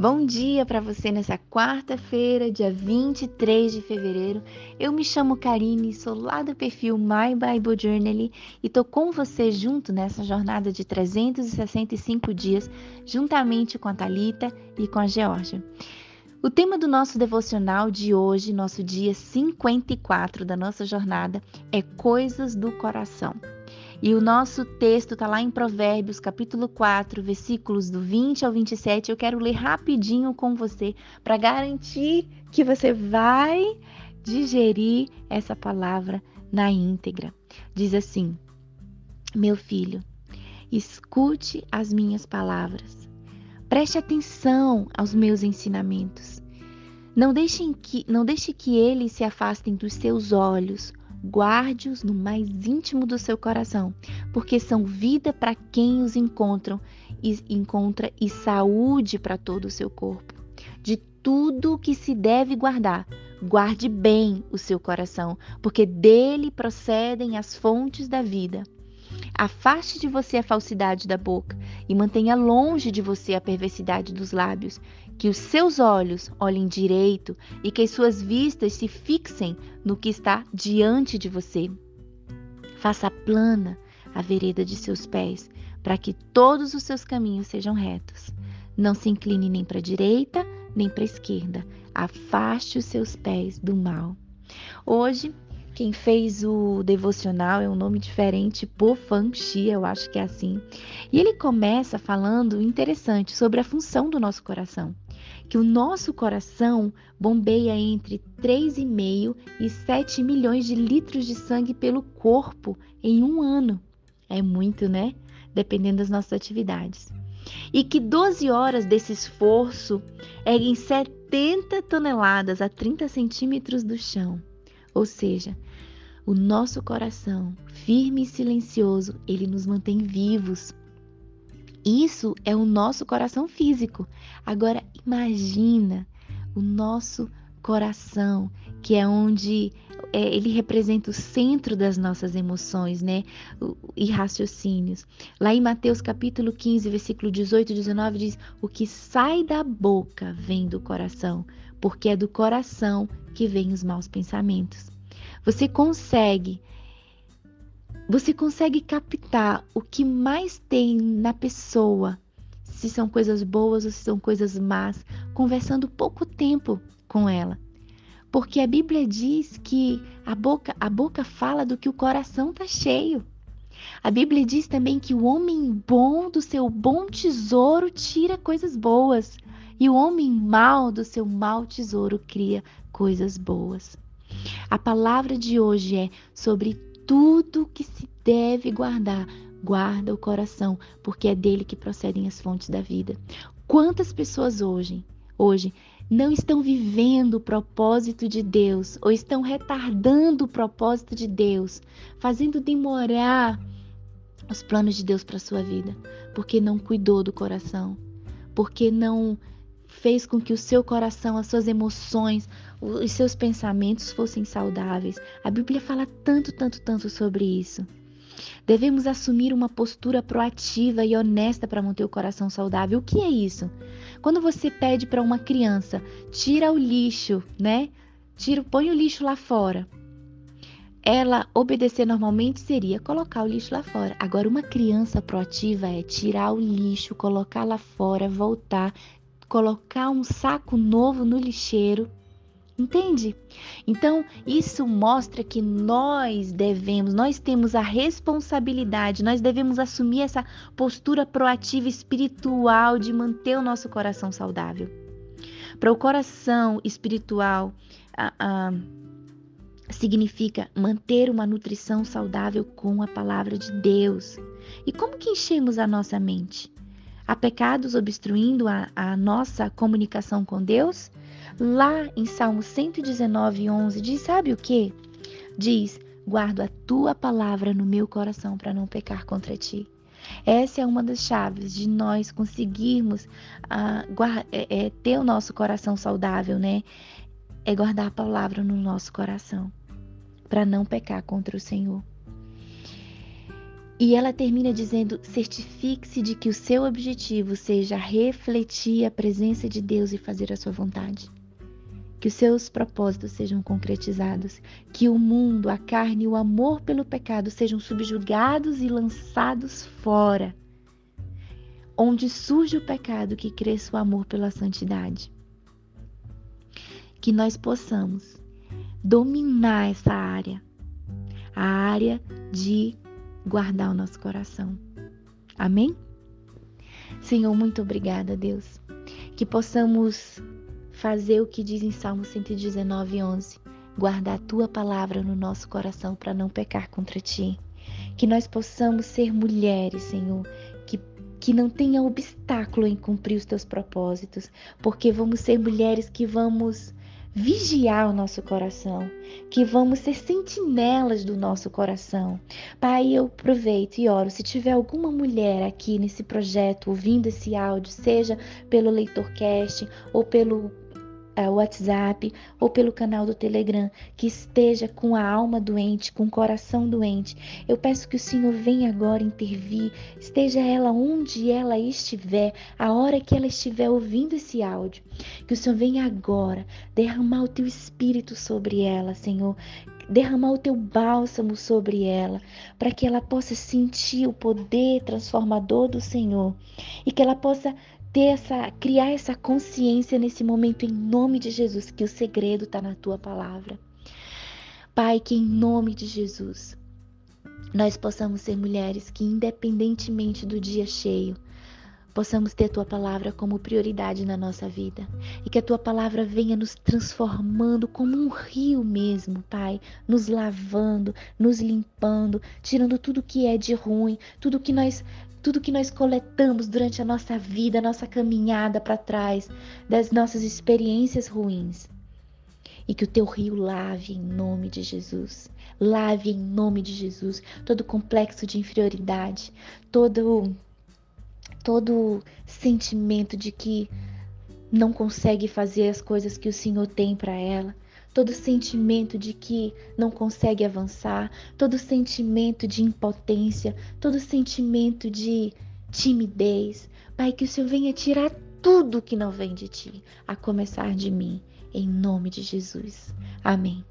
Bom dia para você nessa quarta-feira, dia 23 de fevereiro. Eu me chamo Karine, sou lá do perfil My Bible Journaling e tô com você junto nessa jornada de 365 dias, juntamente com a Thalita e com a Georgia. O tema do nosso devocional de hoje, nosso dia 54 da nossa jornada, é Coisas do Coração. E o nosso texto está lá em Provérbios, capítulo 4, versículos do 20 ao 27. Eu quero ler rapidinho com você para garantir que você vai digerir essa palavra na íntegra. Diz assim: meu filho, escute as minhas palavras. Preste atenção aos meus ensinamentos. Não deixe que eles se afastem dos seus olhos. Guarde-os no mais íntimo do seu coração, porque são vida para quem os encontra e saúde para todo o seu corpo. De tudo o que se deve guardar, guarde bem o seu coração, porque dele procedem as fontes da vida. Afaste de você a falsidade da boca e mantenha longe de você a perversidade dos lábios. Que os seus olhos olhem direito e que as suas vistas se fixem no que está diante de você. Faça plana a vereda de seus pés, para que todos os seus caminhos sejam retos. Não se incline nem para a direita, nem para a esquerda. Afaste os seus pés do mal. Hoje, quem fez o devocional é um nome diferente, Bofang Xie, eu acho que é assim. E ele começa falando, interessante, sobre a função do nosso coração. Que o nosso coração bombeia entre 3,5 e 7 milhões de litros de sangue pelo corpo em um ano. É muito, né? Dependendo das nossas atividades. E que 12 horas desse esforço erguem 70 toneladas a 30 centímetros do chão. Ou seja, o nosso coração, firme e silencioso, ele nos mantém vivos. Isso é o nosso coração físico. Agora, imagina o nosso coração, que é onde ele representa o centro das nossas emoções, né? E raciocínios. Lá em Mateus capítulo 15, versículo 18 e 19 diz: o que sai da boca vem do coração, porque é do coração que vem os maus pensamentos. Você consegue captar o que mais tem na pessoa, se são coisas boas ou se são coisas más, conversando pouco tempo com ela. Porque a Bíblia diz que a boca fala do que o coração está cheio. A Bíblia diz também que o homem bom do seu bom tesouro tira coisas boas. E o homem mau do seu mau tesouro cria coisas boas. A palavra de hoje é sobre tudo que se deve guardar. Guarda o coração, porque é dele que procedem as fontes da vida. Quantas pessoas hoje não estão vivendo o propósito de Deus, ou estão retardando o propósito de Deus, fazendo demorar os planos de Deus para a sua vida, porque não cuidou do coração, porque não fez com que o seu coração, as suas emoções, os seus pensamentos fossem saudáveis. A Bíblia fala tanto sobre isso. Devemos assumir uma postura proativa e honesta para manter o coração saudável. O que é isso? Quando você pede para uma criança, tira o lixo, né? Põe o lixo lá fora. Ela obedecer normalmente seria colocar o lixo lá fora. Agora, uma criança proativa é tirar o lixo, colocar lá fora, voltar, colocar um saco novo no lixeiro. Entende? Então, isso mostra que nós temos a responsabilidade, nós devemos assumir essa postura proativa espiritual de manter o nosso coração saudável. Para o coração espiritual, significa manter uma nutrição saudável com a palavra de Deus. E como que enchemos a nossa mente? Há pecados obstruindo a nossa comunicação com Deus? Lá em Salmo 119:11 diz, sabe o quê? Diz: guardo a tua palavra no meu coração para não pecar contra ti. Essa é uma das chaves de nós conseguirmos ter o nosso coração saudável, né? É guardar a palavra no nosso coração para não pecar contra o Senhor. E ela termina dizendo: certifique-se de que o seu objetivo seja refletir a presença de Deus e fazer a sua vontade. Que os seus propósitos sejam concretizados, que o mundo, a carne e o amor pelo pecado sejam subjugados e lançados fora. Onde surge o pecado, que cresça o amor pela santidade. Que nós possamos dominar essa área, a área de guardar o nosso coração. Amém? Senhor, muito obrigada, Deus. Que possamos fazer o que diz em Salmo 119:11, guardar a Tua palavra no nosso coração para não pecar contra Ti. Que nós possamos ser mulheres, Senhor, que não tenha obstáculo em cumprir os Teus propósitos, porque vamos ser mulheres que vamos vigiar o nosso coração, que vamos ser sentinelas do nosso coração. Pai, eu aproveito e oro, se tiver alguma mulher aqui nesse projeto, ouvindo esse áudio, seja pelo LeitorCast ou pelo WhatsApp ou pelo canal do Telegram, que esteja com a alma doente, com o coração doente, eu peço que o Senhor venha agora intervir, esteja ela onde ela estiver, a hora que ela estiver ouvindo esse áudio, que o Senhor venha agora derramar o Teu Espírito sobre ela, Senhor, derramar o Teu bálsamo sobre ela, para que ela possa sentir o poder transformador do Senhor e que ela possa criar essa consciência nesse momento, em nome de Jesus, que o segredo está na Tua palavra. Pai, que em nome de Jesus nós possamos ser mulheres que, independentemente do dia cheio, possamos ter a Tua palavra como prioridade na nossa vida. E que a Tua palavra venha nos transformando como um rio mesmo, Pai. Nos lavando, nos limpando, tirando tudo que é de ruim, tudo que nós coletamos durante a nossa vida, a nossa caminhada para trás, das nossas experiências ruins. E que o Teu rio lave em nome de Jesus. Lave em nome de Jesus todo complexo de inferioridade, todo sentimento de que não consegue fazer as coisas que o Senhor tem para ela, todo sentimento de que não consegue avançar, todo sentimento de impotência, todo sentimento de timidez. Pai, que o Senhor venha tirar tudo que não vem de Ti, a começar de mim, em nome de Jesus. Amém.